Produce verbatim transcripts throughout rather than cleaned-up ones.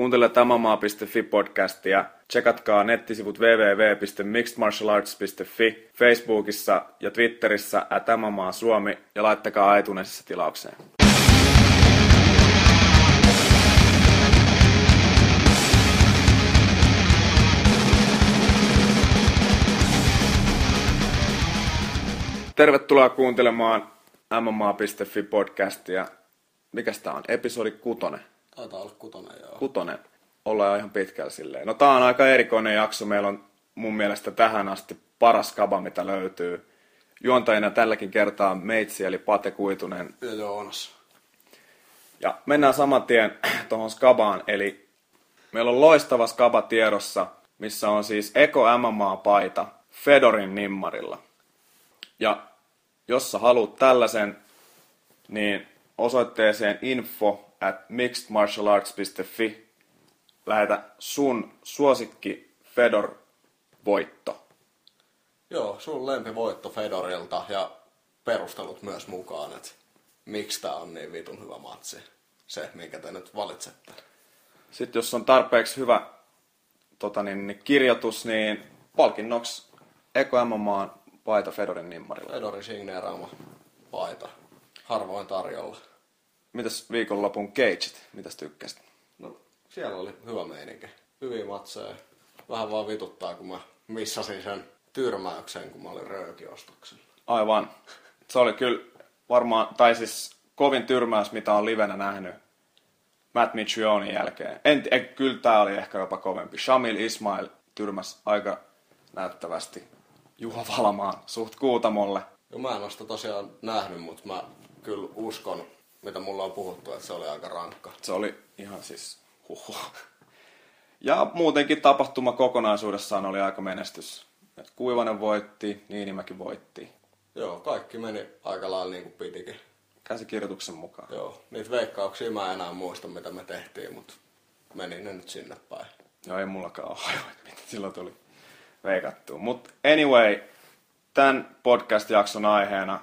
Kuuntele tamamaa piste fi-podcastia, tsekatkaa nettisivut www piste mixed martial arts piste fi, Facebookissa ja Twitterissä at tamamaa Suomi ja laittakaa iTunesissa tilaukseen. Tervetuloa kuuntelemaan M M A piste fi-podcastia. Mikäs tää on? Episodi kutonen. Taitaa olla kutonen, joo. Kutonen. Ollaan ihan pitkällä silleen. No tää on aika erikoinen jakso. Meillä on mun mielestä tähän asti paras kaba, mitä löytyy. Juontajina tälläkin kertaa meitsi, eli Pate Kuitunen. Ja Joonas. Ja mennään saman tien tohon skabaan. Eli meillä on loistava skaba tiedossa, missä on siis Eco M M A-paita Fedorin nimmarilla. Ja jos sä haluat tällaisen, niin osoitteeseen info at mixedmartialarts.fi lähetä sun suosikki Fedor-voitto. Joo, sun lempivoitto Fedorilta ja perustelut myös mukaan, että miksi tää on niin vitun hyvä matsi, se minkä te nyt valitsette. Sitten jos on tarpeeksi hyvä tota niin, kirjoitus, niin palkinnoksi Eco M M A:n paita Fedorin nimmarilla. Fedorin signeeraama paita. Harvoin tarjolla. Mitäs viikonlopun cageit? Mitäs tykkäsit? No, siellä oli hyvä meininki. Hyviä matseja. Vähän vaan vituttaa, kun mä missasin sen tyrmäyksen, kun mä olin röökiostoksella. Aivan. Se oli kyllä varmaan, tai siis kovin tyrmäys, mitä on livenä nähnyt Matt Mitrionen jälkeen. En, en, kyllä tää oli ehkä jopa kovempi. Shamil Ismail tyrmäs aika näyttävästi Juha Valamaan suht kuutamolle. Joo, mä en ole sitä tosiaan nähnyt, mutta mä kyllä uskon, mitä mulla on puhuttu, että se oli aika rankka. Se oli ihan siis huhu. Ja muutenkin tapahtuma kokonaisuudessaan oli aika menestys. Et Kuivanen voitti, Niinimäki voitti. Joo, kaikki meni aika lailla niin kuin pitikin. Käsikirjoituksen mukaan. Joo, niitä veikkauksia mä enää muista, mitä me tehtiin, mutta meni ne nyt sinne päin. Joo, ei mullakaan ole hajua, mitä silloin tuli veikattua. Mutta anyway, tämän podcast-jakson aiheena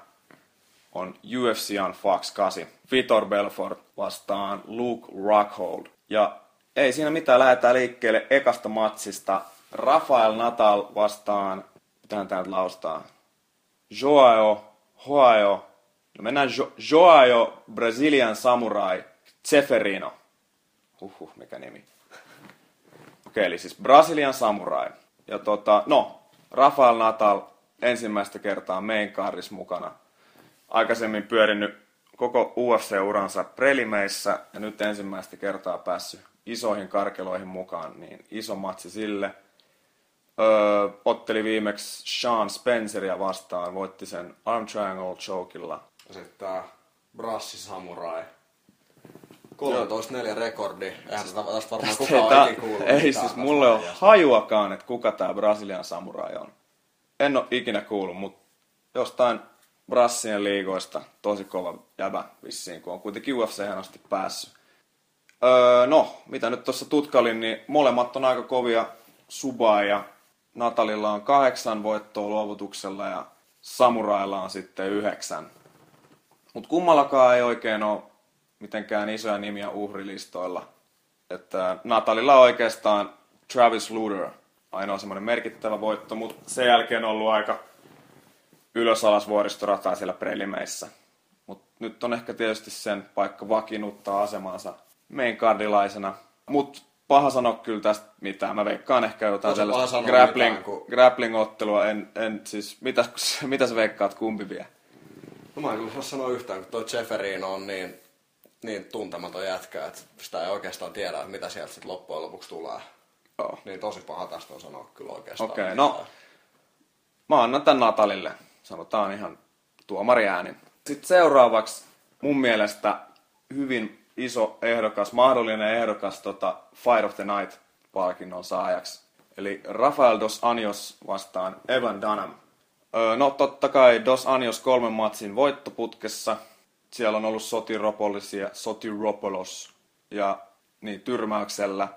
on U F C on Fox kahdeksan. Vitor Belfort vastaan Luke Rockhold. Ja ei siinä mitään, lähdetään liikkeelle ekasta matsista. Rafael Natal vastaan, mitähän tää nyt laustaa? João, João, no mennään jo, João, Brazilian Samurai, Zeferino. Huhhuh, mikä nimi. Okei, okay, eli siis Brazilian Samurai. Ja tota, no, Rafael Natal ensimmäistä kertaa main cardissa mukana. Aikaisemmin pyörinyt koko U F C-uransa prelimeissä ja nyt ensimmäistä kertaa päässyt isoihin karkeloihin mukaan, niin iso matsi sille. Öö, otteli viimeksi Sean Spenceria vastaan, voitti sen Arm Triangle Chokella. Sitten tää Brassi Samurai. kolmetoista neljä rekordi. Eihän sitä tästä varmaan kukaan ei kuulu. Ei siis mulle ole hajuakaan, että kuka tää Brasilian Samurai on. En ole ikinä kuullut, mutta jostain brassien liigoista tosi kova jäbä vissiin, kun on kuitenkin U F C:hen asti päässyt. Öö, no, mitä nyt tuossa tutkailin, niin molemmat on aika kovia subaa ja Natalilla on kahdeksan voittoa luovutuksella ja Samurailla on sitten yhdeksän. Mutta kummallakaan ei oikein ole mitenkään isoja nimiä uhrilistoilla. Että Natalilla on oikeastaan Travis Luder ainoa semmoinen merkittävä voitto, mutta sen jälkeen on ollut aika ylös-alas vuoristorataa siellä prelimeissä. Mutta nyt on ehkä tietysti sen paikka vakiinnuttaa asemansa maincardilaisena. Mutta paha sanoa kyllä tästä mitään. Mä veikkaan ehkä jotain sellaista grappling, mitään, kun grappling-ottelua. En, en, siis, mitä, mitä sä veikkaat, kumpi vie? No mä en kyllä sanoa yhtään, kun toi Zeferino on niin, niin tuntematon jätkä, että sitä ei oikeastaan tiedä, mitä sieltä sit loppujen lopuksi tulee. Oh. Niin tosi paha tästä on sanoa kyllä oikeastaan. Okei, okay, no mä annan tän Natalille. Sanotaan ihan tuomariäänin. Sitten seuraavaksi mun mielestä hyvin iso ehdokas, mahdollinen ehdokas tota Fight of the Night-palkinnon saajaksi. Eli Rafael Dos Anjos vastaan Evan Dunham. Öö, no totta kai Dos Anjos kolmen matsin voittoputkessa. Siellä on ollut Sotiropolos ja Sotiropolos ja niin tyrmäyksellä.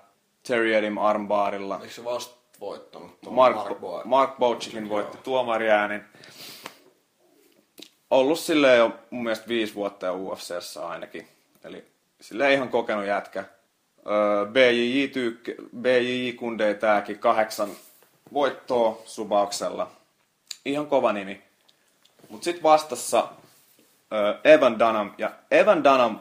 Terry Etim armbarilla. Eikö se vasta voittanut? Mark, Mark Bocekin voitti tuomariäänin. Ollut silleen jo mun mielestä viisi vuotta ja U F C:ssä ainakin. Eli silleen ihan kokenut jätkä. B J J-kundei tääkin kahdeksan voittoa Subauksella. Ihan kova nimi. Mut sit vastassa Evan Dunham. Ja Evan Dunham,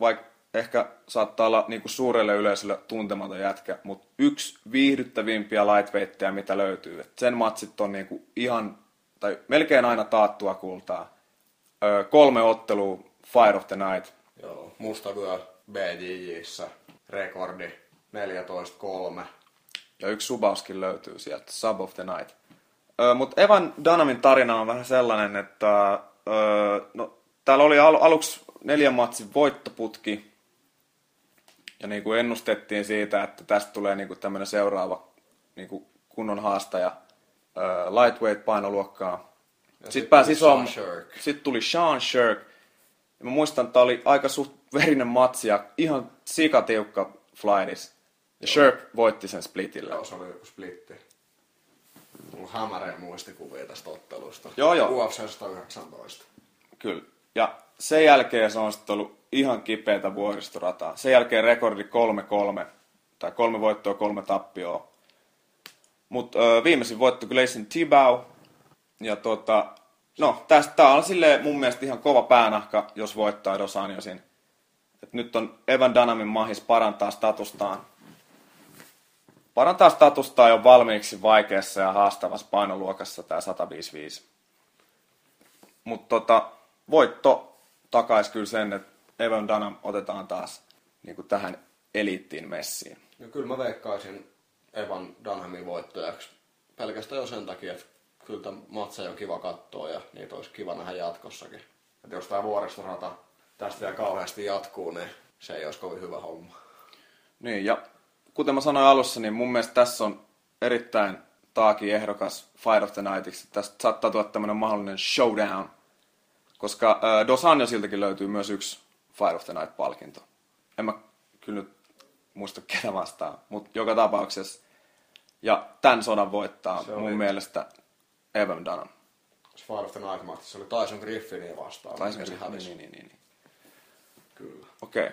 vaikka ehkä saattaa olla niinku suurelle yleisölle tuntematon jätkä, mut yksi viihdyttävimpiä lightweighttejä, mitä löytyy. Et sen matsit on niinku ihan, tai melkein aina taattua kultaa. Öö, kolme ottelua Fight of the Night. Joo, musta vyö B J J:ssä rekordi neljätoista kolme. Ja yksi Subauskin löytyy sieltä, Sub of the Night. Öö, mut Evan Dunhamin tarina on vähän sellainen, että öö, no, täällä oli al- aluksi neljän matsin voittoputki. Ja niin kuin ennustettiin siitä, että tästä tulee niin kuin tämmöinen seuraava niin kuin kunnon haastaja lightweight-painoluokkaa. Sitten sit pääsi isoon. Sitten tuli Sean Sherk. Ja mä muistan, että tämä oli aika suht verinen matsi ja ihan sikatiukka flightis. Ja Sherk voitti sen splitillä. Joo, se oli joku splitti. Mulla on hämäreen muistikuvia tästä ottelusta. Joo, joo. U F C sata yhdeksäntoista. Kyllä. Ja sen jälkeen se on sitten ollut ihan kipeätä vuoristorataa. Sen jälkeen rekordi kolme kolme, tai kolme voittoa, kolme tappioa. Mutta viimeisin voitto kyllä sen Tibau. Ja tota, no, tästä on silleen mun mielestä ihan kova päänahka, jos voittaa Dos Anjosin. Et nyt on Evan Dunhamin mahis parantaa statustaan. Parantaa statustaan jo valmiiksi vaikeassa ja haastavassa painoluokassa tää sata viisikymmentäviisi. Mutta tota, voitto takais kyllä sen, että Evan Dunham otetaan taas niinku tähän eliittiin messiin. No kyllä mä veikkaisin Evan Dunhamin voittajaksi pelkästään jo sen takia, että kyllä tämä matseja on kiva katsoa ja niitä olisi kiva nähdä jatkossakin. Että jos tämä vuoristorata tästä ja kauheasti jatkuu, niin se ei olisi kovin hyvä homma. Niin, ja kuten mä sanoin alussa, niin mun mielestä tässä on erittäin taaki ehdokas Fight of the Nightiksi. Tästä saattaa tulla tämmöinen mahdollinen showdown, koska äh, Dos Anjosiltakin löytyy myös yksi Fight of the Night-palkinto. En mä kyllä nyt muista ketä vastaan, mutta joka tapauksessa. Ja tämän sodan voittaa se mun oli mielestä Evan Dunham. Fight of the Night-match, se oli Tyson Griffinia vastaan. Tyson Griffinia, niin, niin, niin. Kyllä. Okei.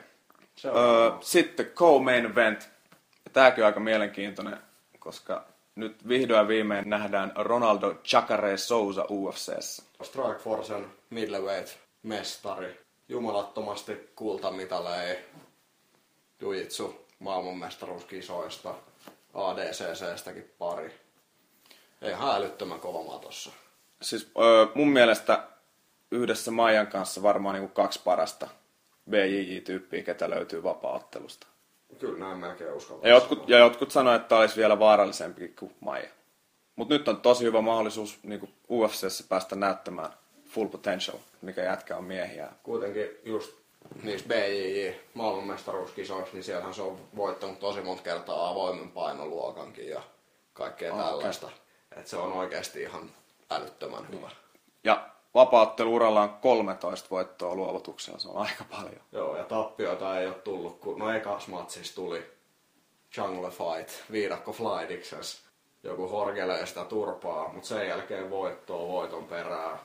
Okay. Öö, sitten co-main event. Tääkin on aika mielenkiintoinen, koska nyt vihdoin viimein nähdään Ronaldo Jacaré Souza U F C:ssä. Strikeforcen middleweight-mestari. Jumalattomasti kultamitaleja ei jujitsu maailmanmestaruuskisoista, A D C C:stäkin pari. Ei häilyttömän kova matossa. Siis öö, mun mielestä yhdessä Maijan kanssa varmaan niinku kaksi parasta B J J-tyyppiä, ketä löytyy vapaa-ottelusta. Kyllä näin melkein uskaltaa. Ja jotkut, jotkut sanoi, että olisi vielä vaarallisempi kuin Maija. Mut nyt on tosi hyvä mahdollisuus niinku U F C:ssä päästä näyttämään full potential, mikä jätkä on miehiä. Kuitenkin just niissä B J J-maailmanmestaruuskisoissa, niin siellähän se on voittanut tosi monta kertaa avoimen painoluokankin ja kaikkea okay. tällaista. Että se on oikeasti ihan älyttömän hyvä. Ja vapaa-otteluuralla on kolmetoista voittoa luovutuksella, se on aika paljon. Joo, ja tappioita ei ole tullut, kun no ekas matsissa tuli Jungle Fight viidakko flightiksessa. Joku horkelee sitä turpaa, mutta sen jälkeen voittoa voiton perään.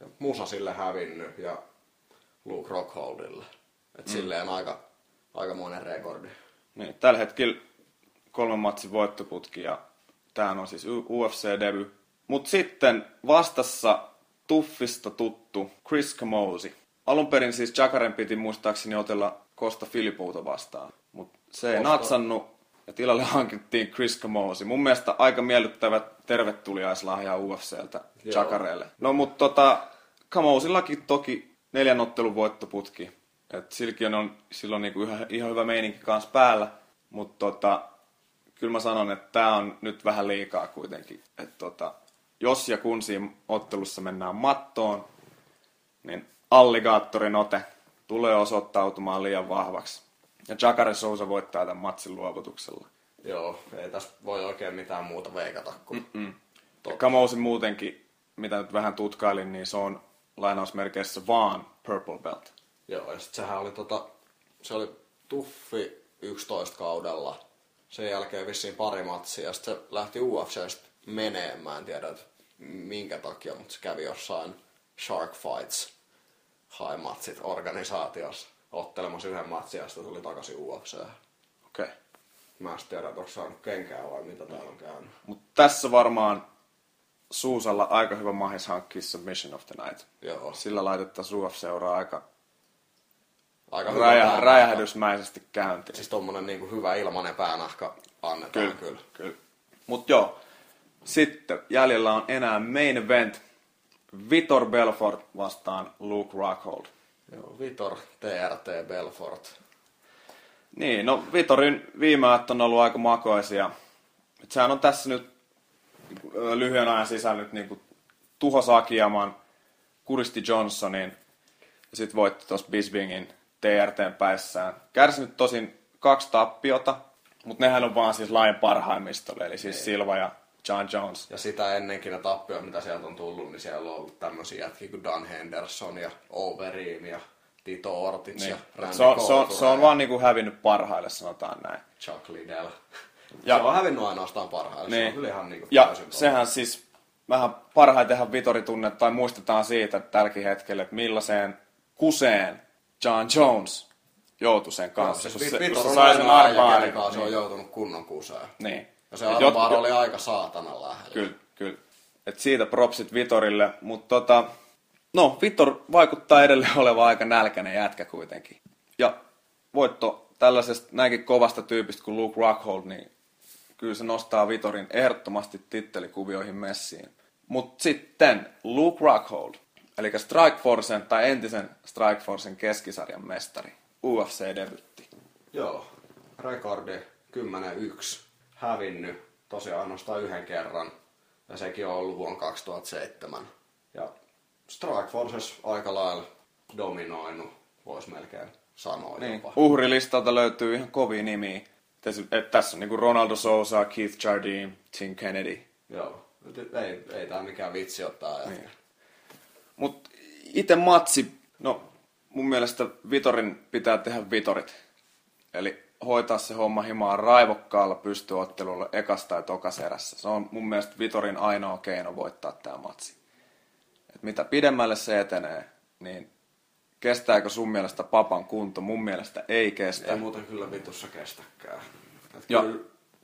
Ja Musa sille hävinnyt ja Luke Rockholdille. Että mm. silleen aika, aikamoinen rekordi. Niin, tällä hetkellä kolmen matsin voittoputki ja tämähän on siis U F C-debut. Mut sitten vastassa Tuffista tuttu Chris Camozzi. Alun perin siis Jacaren piti muistaakseni otella Costa Filipouta vastaan. Mut se ei Osta. natsannut ja tilalle hankittiin Chris Camozzi. Mun mielestä aika miellyttävä tervetuliaislahja U F C:ltä Jacarelle. No mut tota, Camozzillakin toki neljän ottelun voittoputki. Et silläkin on silloin niinku ihan, ihan hyvä meininki kans päällä. Mut tota, kyllä mä sanon, että tää on nyt vähän liikaa kuitenkin. Et tota, jos ja kun siinä ottelussa mennään mattoon, niin alligaattorin ote tulee osoittautumaan liian vahvaksi. Ja Jacaré Souza voittaa tämän matsin luovutuksella. Joo, ei tässä voi oikein mitään muuta veikata kuin. Ja Camosin muutenkin, mitä nyt vähän tutkailin, niin se on lainausmerkeissä vaan purple belt. Joo, ja sit sehän oli tota, se oli Tuffi yksitoista kaudella. Sen jälkeen vissiin pari matsia ja sitten se lähti U F C:stä meneen. Mä en tiedä, minkä takia, mutta se kävi jossain Shark Fights high matsit organisaatiossa ottelemassa yhden matsin ja sitten tuli takaisin U F C:ään. Okei. Okay. Mä en tiedä, että onko saanut kenkään vai mitä täällä on käynyt. Mut tässä varmaan Suusalla aika hyvä mahis hankkia Submission of the Night. Joo. Sillä laitettaisiin U F C-seuraa aika, aika räjä, räjähdysmäisesti käyntiin. Siis tommonen niinku hyvä ilmanen päänahka annetaan kyllä. kyllä. kyllä. Mut joo. Sitten jäljellä on enää main event. Vitor Belfort vastaan Luke Rockhold. Joo, Vitor, T R T, Belfort. Niin, no Vitorin viimeät on ollut aika makoisia. Et sehän on tässä nyt lyhyen ajan sisällä nyt niinku tuhos Akiaman, kuristi Johnsonin ja sit voitti tossa Bispingin T R T:n päissään. Kärsinyt tosin kaksi tappiota, mut nehän on vaan siis lain parhaimmistolle, eli siis Ei. Silva ja Jon Jones. Ja sitä ennenkin ne tappioita, mitä sieltä on tullut, niin siellä on ollut tämmöisiä jätkiä kuin Dan Henderson ja Overeem ja Tito Ortiz niin. ja Randy Couture. Se on, se on vaan niinku hävinnyt parhaille, sanotaan näin. Chuck Liddell. Ja, se on hävinnyt ainoastaan parhaille. Niin. Se on ylihan niinku ja sehän siis, vähän parhaitenhan Vitori tunnet, tai muistetaan siitä tälläkin hetkellä, että millaiseen kuseen Jon Jones joutui sen kanssa. No, siis kun Vitor se, kun on aina ajan niin. se on joutunut kunnon kuseen. Niin. Ja se arvaa oli aika saatanan lähellä. Kyllä, kyllä. Et siitä propsit Vitorille, mutta tota, no Vitor vaikuttaa edelleen olevan aika nälkäinen jätkä kuitenkin. Ja voitto tällaisesta näinkin kovasta tyypistä kuin Luke Rockhold, niin kyllä se nostaa Vitorin ehdottomasti tittelikuvioihin messiin. Mutta sitten Luke Rockhold, eli Strikeforcen tai entisen Strikeforcen keskisarjan mestari, U F C-debytti. Joo, rekordi kymmenen yksi. Hävinnyt tosiaan ainoastaan yhden kerran, ja sekin on ollut vuonna kaksituhattaseitsemän. Ja Strikeforces aika lailla dominoinut, voisi melkein sanoa niin. jopa. Uhrilistalta löytyy ihan kovia nimiä. Tässä on niinku Ronaldo Souza, Keith Jardine, Tim Kennedy. Joo, ei, ei tää mikään vitsi ottaa jätkä. Niin. Mut ite matsi, no mun mielestä Vitorin pitää tehdä Vitorit. Eli hoitaa se homma himaan raivokkaalla pystyottelulla ekasta ja tokas erässä. Se on mun mielestä Vitorin ainoa keino voittaa tämä matsi. Et mitä pidemmälle se etenee, niin kestääkö sun mielestä papan kunto? Mun mielestä ei kestä. Ei muuten kyllä vitussa kestäkään. Ja, kyllä,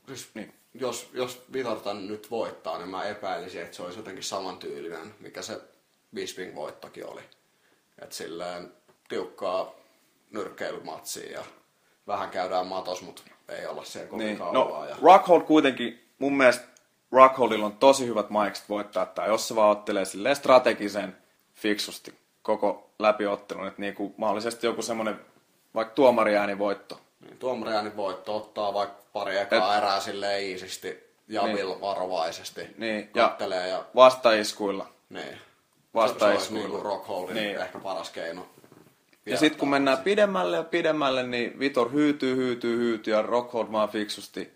siis, niin. Jos, jos Vitor tän nyt voittaa, niin mä epäilisin, että se olisi jotenkin samantyylinen, mikä se Bisping voittokin oli. Että silleen tiukkaa nyrkkeilymatsia ja vähän käydään matos, mutta ei olla siellä kovin niin. kauaa. No, ja Rockhold kuitenkin, mun mielestä Rockholdilla on tosi hyvät maikset voittaa tämä, jos se vaan ottelee silleen strategisen fiksusti koko läpiottelun. Että niinku mahdollisesti joku semmoinen, vaikka tuomariääni voitto. Niin, tuomariääni voitto ottaa vaikka pari ekaa erää silleen iisisti ja niin. varovaisesti. Niin, kattelee ja, ja vastaiskuilla. Niin, vastaiskuilla. Se, se olisi niinku Rockholdin niin. ehkä paras keino. Ja sitten kun mennään pidemmälle ja pidemmälle, niin Vitor hyytyy, hyytyy, hyytyy ja Rockhold vaan fiksusti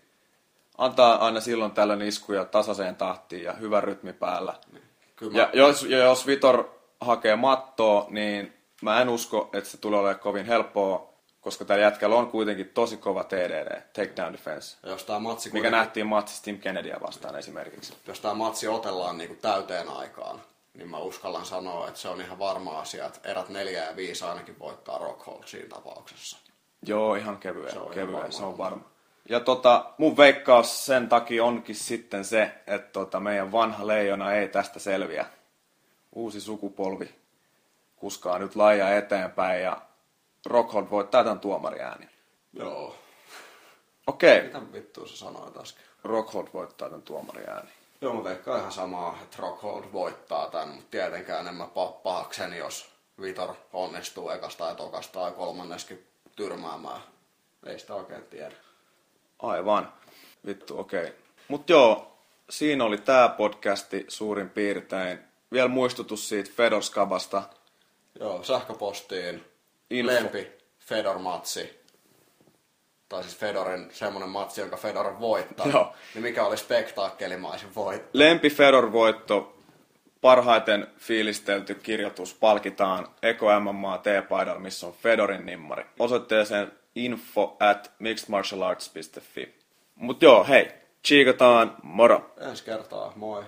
antaa aina silloin tällöin iskuja tasaiseen tahtiin ja hyvä rytmi päällä. Kyllä ja mä... jos, jos Vitor hakee mattoa, niin mä en usko, että se tulee olemaan kovin helppoa, koska tällä jätkällä on kuitenkin tosi kova T D D, takedown defense, matsi mikä nähtiin matsissa Tim Kennedyä vastaan esimerkiksi. Jos tämä matsi otellaan niin kuin täyteen aikaan, niin mä uskallan sanoa, että se on ihan varma asia, että erät neljä ja viisi ainakin voittaa Rockhold siinä tapauksessa. Joo, ihan kevyen, se on, kevyen, ihan se on varma. Ja tota, mun veikkaus sen takia onkin sitten se, että tota, meidän vanha leijona ei tästä selviä. Uusi sukupolvi kuskaa nyt lajia eteenpäin ja Rockhold voittaa tämän tuomariääni. Joo. Okei. Okay. Mitä vittua sä sanoit äsken? Rockhold voittaa tämän tuomariääni. Joo, mä veikkaan ihan samaa, että Rockhold voittaa tämän, mutta tietenkään en mä pahakseni, jos Vitor onnistuu ekasta ja tokasta ja kolmanneskin tyrmäämään. Ei sitä oikein tiedä. Aivan. Vittu, okei. Okay. Mut joo, siinä oli tää podcasti suurin piirtein. Vielä muistutus siitä Fedor-skabasta. Joo, sähköpostiin. Info. Lempi Fedor-matsi. Tai siis Fedorin semmonen matsi, jonka Fedor voittaa, joo. Niin mikä oli spektaakkelimaisin voitto? Lempi Fedor-voitto, parhaiten fiilistelty kirjoitus palkitaan Eco M M A T-paidalla, missä on Fedorin nimmari. Osoitteeseen info at mixedmartialarts piste fi. Mut joo, hei, tsiikataan, moro! Ensi kertaa, moi!